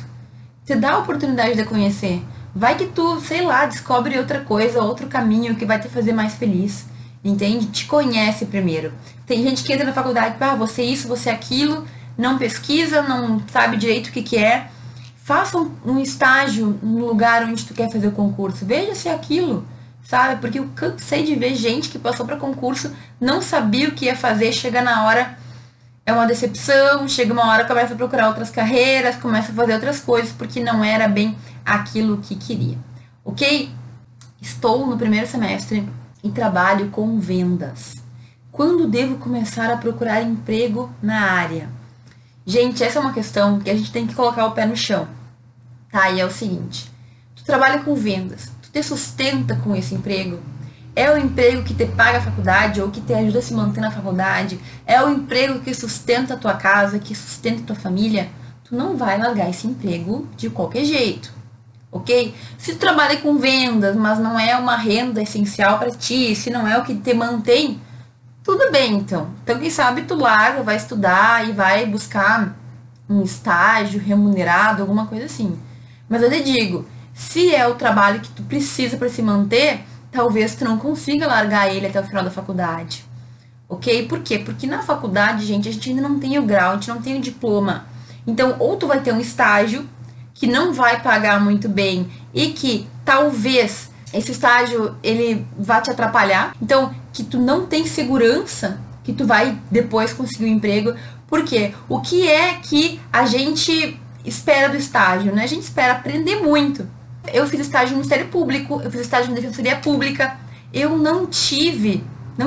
Te dá a oportunidade de conhecer. Vai que tu, sei lá, descobre outra coisa, outro caminho que vai te fazer mais feliz. Entende? Te conhece primeiro. Tem gente que entra na faculdade, você isso, você aquilo, não pesquisa, não sabe direito o que é. Faça um estágio no lugar onde tu quer fazer o concurso. Veja se é aquilo, sabe? Porque eu cansei de ver gente que passou para concurso, não sabia o que ia fazer, chega na hora, é uma decepção, chega uma hora, começa a procurar outras carreiras, começa a fazer outras coisas, porque não era bem aquilo que queria. Ok? Estou no primeiro semestre e trabalho com vendas. Quando devo começar a procurar emprego na área? Gente, essa é uma questão que a gente tem que colocar o pé no chão, tá? E é o seguinte, tu trabalha com vendas, tu te sustenta com esse emprego? É o emprego que te paga a faculdade ou que te ajuda a se manter na faculdade? É o emprego que sustenta a tua casa, que sustenta a tua família? Tu não vai largar esse emprego de qualquer jeito. ok? Se tu trabalha com vendas, mas não é uma renda essencial para ti, se não é o que te mantém, tudo bem, então. Então, quem sabe tu larga, vai estudar e vai buscar um estágio remunerado, alguma coisa assim. Mas eu te digo, se é o trabalho que tu precisa para se manter, talvez tu não consiga largar ele até o final da faculdade, ok? Por quê? Porque na faculdade, gente, a gente ainda não tem o grau, a gente não tem o diploma. Então, ou tu vai ter um estágio que não vai pagar muito bem e que talvez esse estágio, ele vá te atrapalhar. Então, que tu não tem segurança que tu vai depois conseguir um emprego. Por quê? O que é que a gente espera do estágio, né? A gente espera aprender muito. Eu fiz estágio no Ministério Público, eu fiz estágio na Defensoria Pública. Eu não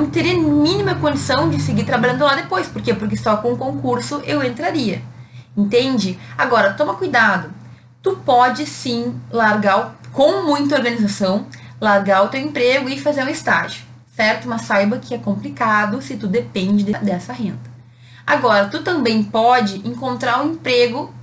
teria mínima condição de seguir trabalhando lá depois. Por quê? Porque só com o concurso eu entraria. Entende? Agora, toma cuidado. Tu pode sim largar, com muita organização, largar o teu emprego e fazer um estágio, certo? Mas saiba que é complicado se tu depende dessa renda. Agora, tu também pode encontrar um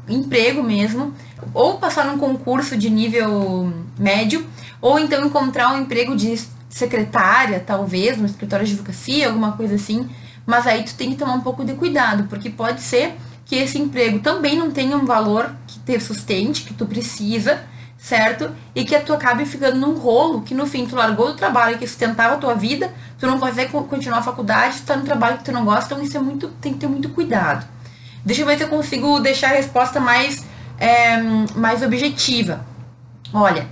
emprego mesmo, ou passar num concurso de nível médio, ou então encontrar um emprego de secretária, talvez, no escritório de advocacia, alguma coisa assim. Mas aí tu tem que tomar um pouco de cuidado, porque pode ser que esse emprego também não tenha um valor que te sustente, que tu precisa, certo? E que tu acabe ficando num rolo, que no fim tu largou do trabalho que sustentava a tua vida, tu não consegue continuar a faculdade, tu tá num trabalho que tu não gosta, então isso tem que ter muito cuidado. Deixa eu ver se eu consigo deixar a resposta mais objetiva. Olha,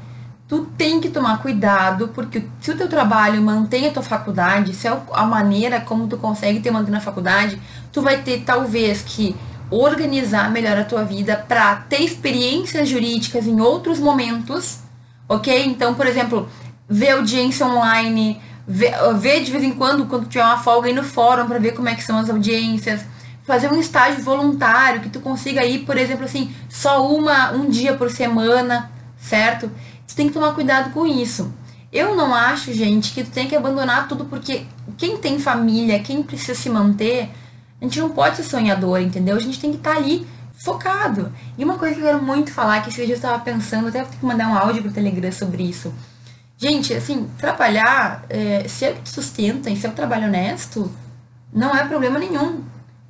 tu tem que tomar cuidado, porque se o teu trabalho mantém a tua faculdade, se é a maneira como tu consegue te manter na faculdade, tu vai ter talvez que organizar melhor a tua vida para ter experiências jurídicas em outros momentos, ok? Então, por exemplo, ver audiência online, ver de vez em quando tiver uma folga, ir no fórum para ver como é que são as audiências, fazer um estágio voluntário que tu consiga ir, por exemplo, assim, só um dia por semana, certo? Tu tem que tomar cuidado com isso. Eu não acho, gente, que tu tem que abandonar tudo, porque quem tem família, quem precisa se manter, a gente não pode ser sonhador, entendeu? A gente tem que estar ali focado. E uma coisa que eu quero muito falar, que esse dia eu estava pensando, até vou ter que mandar um áudio pro Telegram sobre isso. Gente, assim, trabalhar, se é o que te sustenta e se é um trabalho honesto, não é problema nenhum.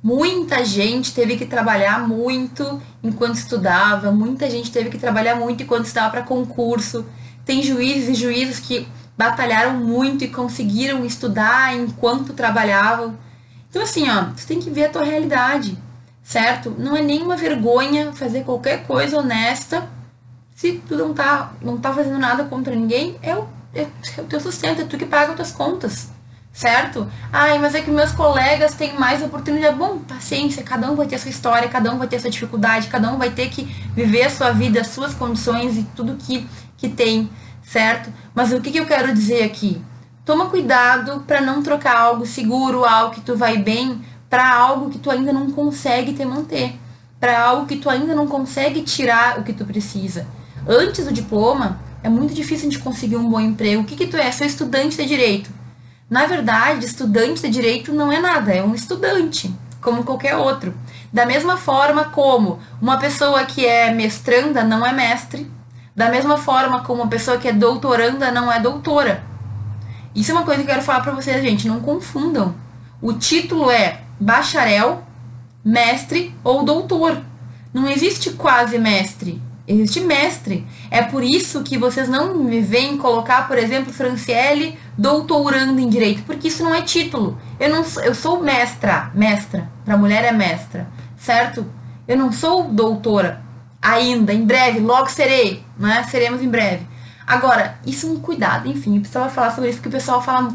Muita gente teve que trabalhar muito enquanto estudava, muita gente teve que trabalhar muito enquanto estudava para concurso. Tem juízes e juízes que batalharam muito e conseguiram estudar enquanto trabalhavam. Então, assim, ó, você tem que ver a tua realidade, certo? Não é nenhuma vergonha fazer qualquer coisa honesta. Se tu não tá fazendo nada contra ninguém, é o teu sustento, é tu que paga as tuas contas. Certo? Ai, mas é que meus colegas têm mais oportunidade. Bom, paciência, cada um vai ter a sua história, cada um vai ter a sua dificuldade, cada um vai ter que viver a sua vida, as suas condições e tudo que tem, certo? Mas o que eu quero dizer aqui? Toma cuidado para não trocar algo seguro, algo que tu vai bem, para algo que tu ainda não consegue te manter, para algo que tu ainda não consegue tirar o que tu precisa. Antes do diploma, é muito difícil a gente conseguir um bom emprego. O que tu é? Sou estudante de direito. Na verdade, estudante de direito não é nada, é um estudante, como qualquer outro. Da mesma forma como uma pessoa que é mestranda não é mestre, da mesma forma como uma pessoa que é doutoranda não é doutora. Isso é uma coisa que eu quero falar pra vocês, gente, não confundam. O título é bacharel, mestre ou doutor. Não existe quase mestre, existe mestre. É por isso que vocês não me veem colocar, por exemplo, Franciele doutorando em direito, porque isso não é título. Eu sou mestra, para mulher é mestra, certo? Eu não sou doutora ainda, em breve, logo serei, né? Seremos em breve. Agora, isso é um cuidado, enfim, eu precisava falar sobre isso porque o pessoal fala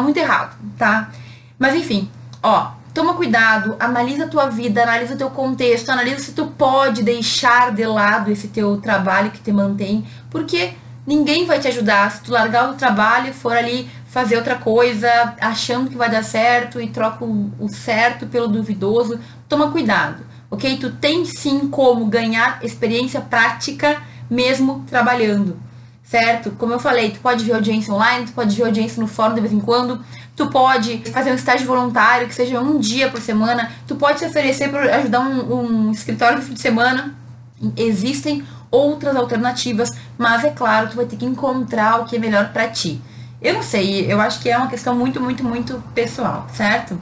muito errado, tá? Mas enfim, ó, toma cuidado, analisa a tua vida, analisa o teu contexto, analisa se tu pode deixar de lado esse teu trabalho que te mantém, porque ninguém vai te ajudar. Se tu largar o trabalho e for ali fazer outra coisa, achando que vai dar certo e troca o certo pelo duvidoso, toma cuidado, ok? Tu tem sim como ganhar experiência prática mesmo trabalhando, certo? Como eu falei, tu pode ver audiência online, tu pode ver audiência no fórum de vez em quando, tu pode fazer um estágio voluntário, que seja um dia por semana, tu pode se oferecer para ajudar um escritório no fim de semana. Existem outras alternativas, mas é claro, tu vai ter que encontrar o que é melhor pra ti. Eu não sei, eu acho que é uma questão muito pessoal, certo?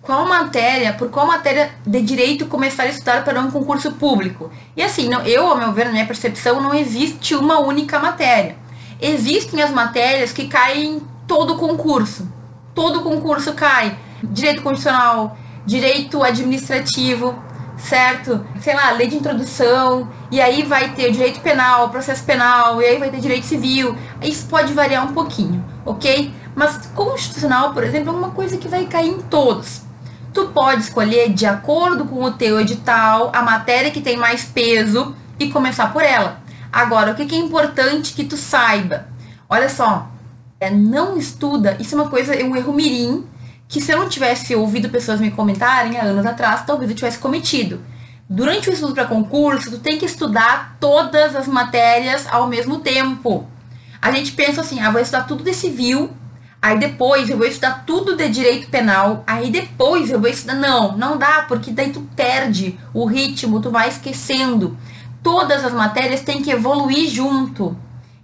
Por qual matéria de direito começar a estudar para um concurso público? E assim, ao meu ver, na minha percepção, não existe uma única matéria. Existem as matérias que caem em todo concurso cai. Direito constitucional, direito administrativo, certo? Sei lá, lei de introdução, e aí vai ter direito penal, processo penal, e aí vai ter direito civil. Isso pode variar um pouquinho, ok? Mas constitucional, por exemplo, é uma coisa que vai cair em todos. Tu pode escolher, de acordo com o teu edital, a matéria que tem mais peso e começar por ela. Agora, o que é importante que tu saiba? Olha só, não estuda, isso é uma coisa, é um erro mirim, que se eu não tivesse ouvido pessoas me comentarem há anos atrás, talvez eu tivesse cometido. Durante o estudo para concurso, tu tem que estudar todas as matérias ao mesmo tempo. A gente pensa assim, vou estudar tudo de civil, aí depois eu vou estudar tudo de direito penal, aí depois eu vou estudar... Não dá, porque daí tu perde o ritmo, tu vai esquecendo. Todas as matérias têm que evoluir junto.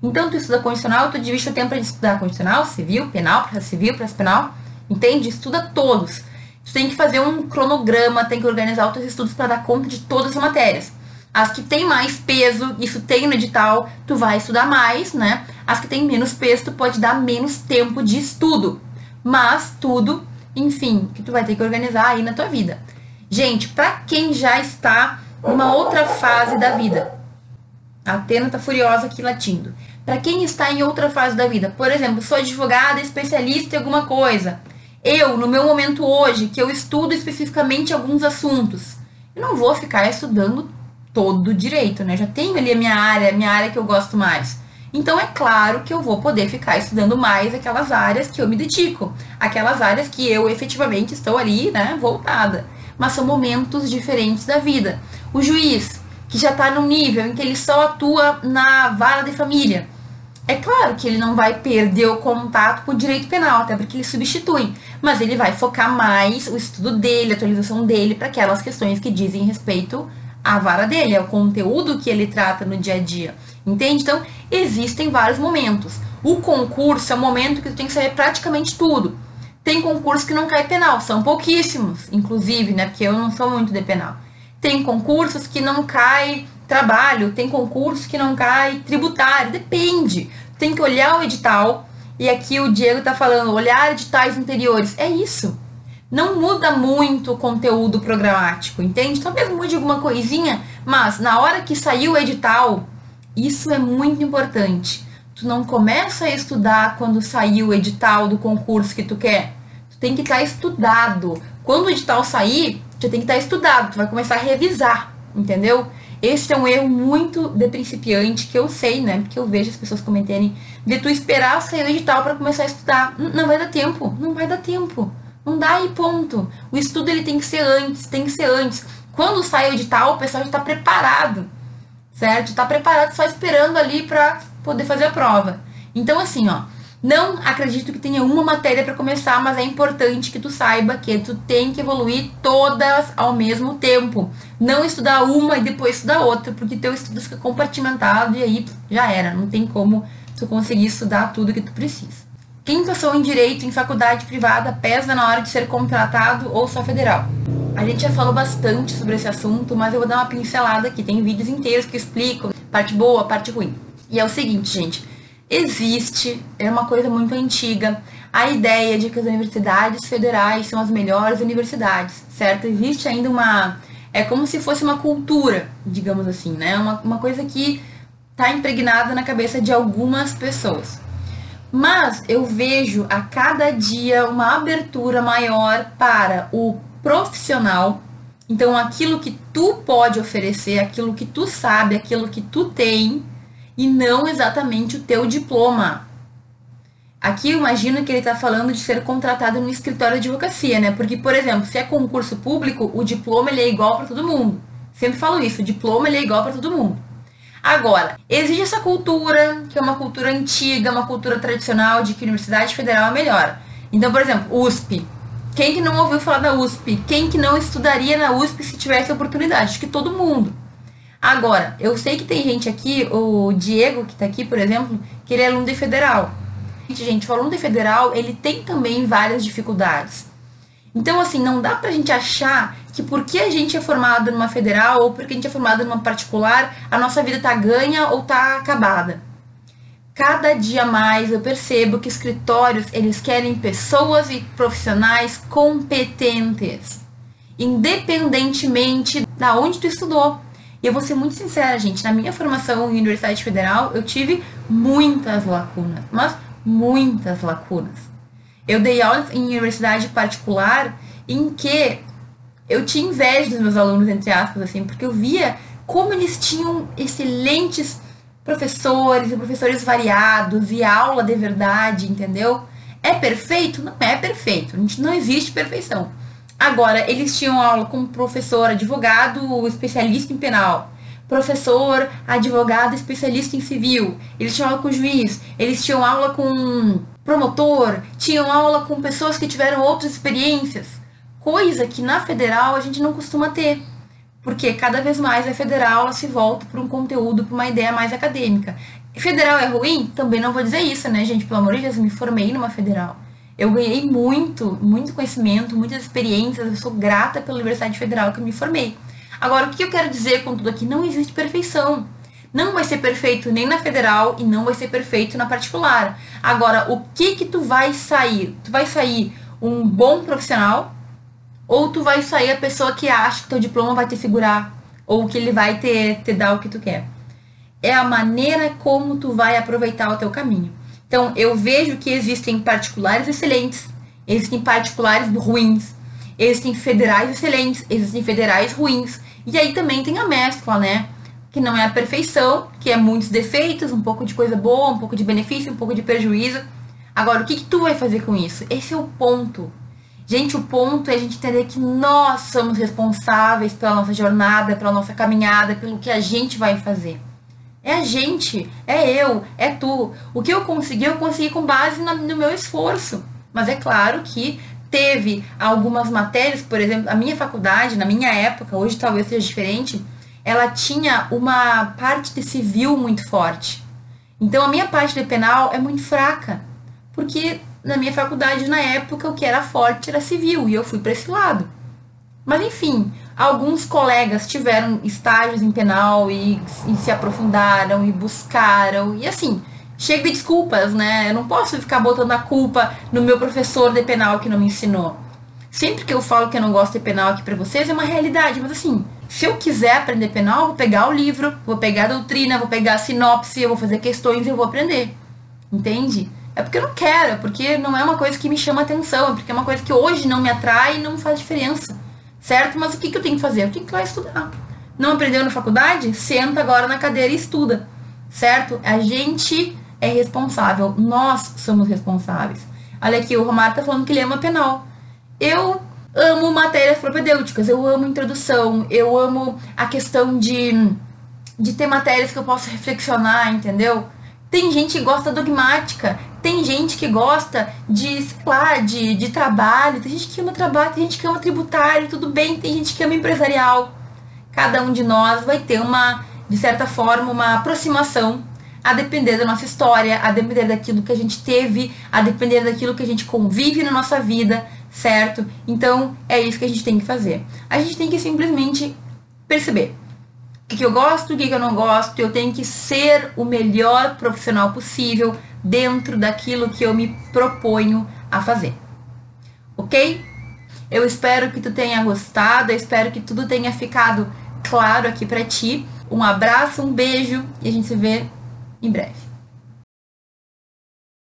Então, tu estuda constitucional, tu divide o tempo para estudar constitucional, civil, penal, processo civil, processo penal, entende? Estuda todos. Tu tem que fazer um cronograma, tem que organizar os teus estudos para dar conta de todas as matérias. As que tem mais peso, isso tem no edital, tu vai estudar mais, né? As que tem menos peso, tu pode dar menos tempo de estudo. Mas tudo, enfim, que tu vai ter que organizar aí na tua vida. Gente, para quem já está numa outra fase da vida, a Atena tá furiosa aqui latindo. Para quem está em outra fase da vida, por exemplo, sou advogada, especialista em alguma coisa. Eu, no meu momento hoje, que eu estudo especificamente alguns assuntos, eu não vou ficar estudando todo direito, né? Já tenho ali a minha área que eu gosto mais. Então, é claro que eu vou poder ficar estudando mais aquelas áreas que eu me dedico, aquelas áreas que eu efetivamente estou ali, né, voltada. Mas são momentos diferentes da vida. O juiz, que já está num nível em que ele só atua na vara de família, é claro que ele não vai perder o contato com o direito penal, até porque ele substitui, mas ele vai focar mais o estudo dele, a atualização dele, para aquelas questões que dizem respeito a vara dele, é o conteúdo que ele trata no dia a dia, entende? Então, existem vários momentos. O concurso é um momento que tu tem que saber praticamente tudo. Tem concurso que não cai penal, são pouquíssimos, inclusive, né, porque eu não sou muito de penal. Tem concursos que não cai trabalho, tem concursos que não cai tributário, depende. Tem que olhar o edital, e aqui o Diego tá falando, olhar editais anteriores, é isso. Não muda muito o conteúdo programático, entende? Talvez mude alguma coisinha, mas na hora que saiu o edital, isso é muito importante. Tu não começa a estudar quando saiu o edital do concurso que tu quer. Tu tem que estar estudado. Quando o edital sair, tu tem que estar estudado, tu vai começar a revisar, entendeu? Esse é um erro muito de principiante, que eu sei, né? Porque eu vejo as pessoas comentarem de tu esperar sair o edital para começar a estudar. Não vai dar tempo. Não dá e ponto. O estudo ele tem que ser antes. Quando sai o edital, o pessoal já está preparado, certo? Está preparado, só esperando ali para poder fazer a prova. Então, assim, não acredito que tenha uma matéria para começar, mas é importante que tu saiba que tu tem que evoluir todas ao mesmo tempo. Não estudar uma e depois estudar outra, porque teu estudo fica compartimentado e aí já era. Não tem como tu conseguir estudar tudo que tu precisa. Quem passou em direito em faculdade privada pesa na hora de ser contratado ou só federal? A gente já falou bastante sobre esse assunto, mas eu vou dar uma pincelada aqui. Tem vídeos inteiros que explicam parte boa, parte ruim. E é o seguinte, gente. Existe, é uma coisa muito antiga, a ideia de que as universidades federais são as melhores universidades, certo? Existe ainda é como se fosse uma cultura, digamos assim, né? Uma coisa que está impregnada na cabeça de algumas pessoas. Mas eu vejo a cada dia uma abertura maior para o profissional. Então, aquilo que tu pode oferecer, aquilo que tu sabe, aquilo que tu tem, e não exatamente o teu diploma. Aqui eu imagino que ele está falando de ser contratado no escritório de advocacia, né? Porque, por exemplo, se é concurso público, o diploma ele é igual para todo mundo. Sempre falo isso, o diploma ele é igual para todo mundo. Agora, exige essa cultura, que é uma cultura antiga, uma cultura tradicional de que a Universidade Federal é melhor. Então, por exemplo, USP. Quem que não ouviu falar da USP? Quem que não estudaria na USP se tivesse oportunidade? Acho que todo mundo. Agora, eu sei que tem gente aqui, o Diego, que está aqui, por exemplo, que ele é aluno de federal. Gente, o aluno de federal, ele tem também várias dificuldades. Então, assim, não dá pra gente achar que porque a gente é formado numa federal ou porque a gente é formado numa particular, a nossa vida tá ganha ou tá acabada. Cada dia mais eu percebo que escritórios, eles querem pessoas e profissionais competentes, independentemente da onde tu estudou. E eu vou ser muito sincera, gente, na minha formação em Universidade Federal, eu tive muitas lacunas, mas muitas lacunas. Eu dei aulas em universidade particular em que eu tinha inveja dos meus alunos, entre aspas, assim, porque eu via como eles tinham excelentes professores e professores variados e aula de verdade, entendeu? É perfeito? Não é perfeito. Não existe perfeição. Agora, eles tinham aula com professor, advogado, especialista em penal. Professor, advogado, especialista em civil. Eles tinham aula com juiz, eles tinham aula com promotor, tinham aula com pessoas que tiveram outras experiências. Coisa que na federal a gente não costuma ter. Porque cada vez mais a federal ela se volta para um conteúdo, para uma ideia mais acadêmica. Federal é ruim? Também não vou dizer isso, né, gente? Pelo amor de Deus, eu me formei numa federal. Eu ganhei muito, muito conhecimento, muitas experiências. Eu sou grata pela Universidade Federal que eu me formei. Agora, o que eu quero dizer com tudo aqui? Não existe perfeição. Não vai ser perfeito nem na federal e não vai ser perfeito na particular. Agora, o que tu vai sair? Tu vai sair um bom profissional ou tu vai sair a pessoa que acha que teu diploma vai te segurar ou que ele vai te dar o que tu quer? É a maneira como tu vai aproveitar o teu caminho. Então, eu vejo que existem particulares excelentes, existem particulares ruins, existem federais excelentes, existem federais ruins. E aí também tem a mescla, né? Que não é a perfeição, que é muitos defeitos, um pouco de coisa boa, um pouco de benefício, um pouco de prejuízo. Agora, o que tu vai fazer com isso? Esse é o ponto. Gente, o ponto é a gente entender que nós somos responsáveis pela nossa jornada, pela nossa caminhada, pelo que a gente vai fazer. É a gente, é eu, é tu. O que eu consegui com base no meu esforço. Mas é claro que teve algumas matérias, por exemplo, a minha faculdade, na minha época, hoje talvez seja diferente, ela tinha uma parte de civil muito forte. Então, a minha parte de penal é muito fraca, porque na minha faculdade, na época, o que era forte era civil, e eu fui para esse lado. Mas, enfim, alguns colegas tiveram estágios em penal e se aprofundaram e buscaram, e assim, chega de desculpas, né? Eu não posso ficar botando a culpa no meu professor de penal que não me ensinou. Sempre que eu falo que eu não gosto de penal aqui pra vocês, é uma realidade. Mas assim, se eu quiser aprender penal, eu vou pegar o livro, vou pegar a doutrina, vou pegar a sinopse, eu vou fazer questões e eu vou aprender. Entende? É porque eu não quero, é porque não é uma coisa que me chama atenção, é porque é uma coisa que hoje não me atrai e não faz diferença. Certo? Mas o que eu tenho que fazer? Eu tenho que ir lá estudar. Não aprendeu na faculdade? Senta agora na cadeira e estuda. Certo? A gente é responsável, nós somos responsáveis. Olha aqui, o Romário tá falando que ele ama penal. Eu amo matérias propedêuticas, eu amo introdução, eu amo a questão de ter matérias que eu posso reflexionar, entendeu? Tem gente que gosta dogmática, tem gente que gosta de, sei lá, de trabalho, tem gente que ama trabalho, tem gente que ama tributário, tudo bem, tem gente que ama empresarial. Cada um de nós vai ter uma, de certa forma, uma aproximação a depender da nossa história, a depender daquilo que a gente teve, a depender daquilo que a gente convive na nossa vida, certo? Então, é isso que a gente tem que fazer. A gente tem que simplesmente perceber o que eu gosto, o que eu não gosto. Eu tenho que ser o melhor profissional possível dentro daquilo que eu me proponho a fazer, ok? Eu espero que tu tenha gostado, eu espero que tudo tenha ficado claro aqui pra ti. Um abraço, um beijo e a gente se vê em breve.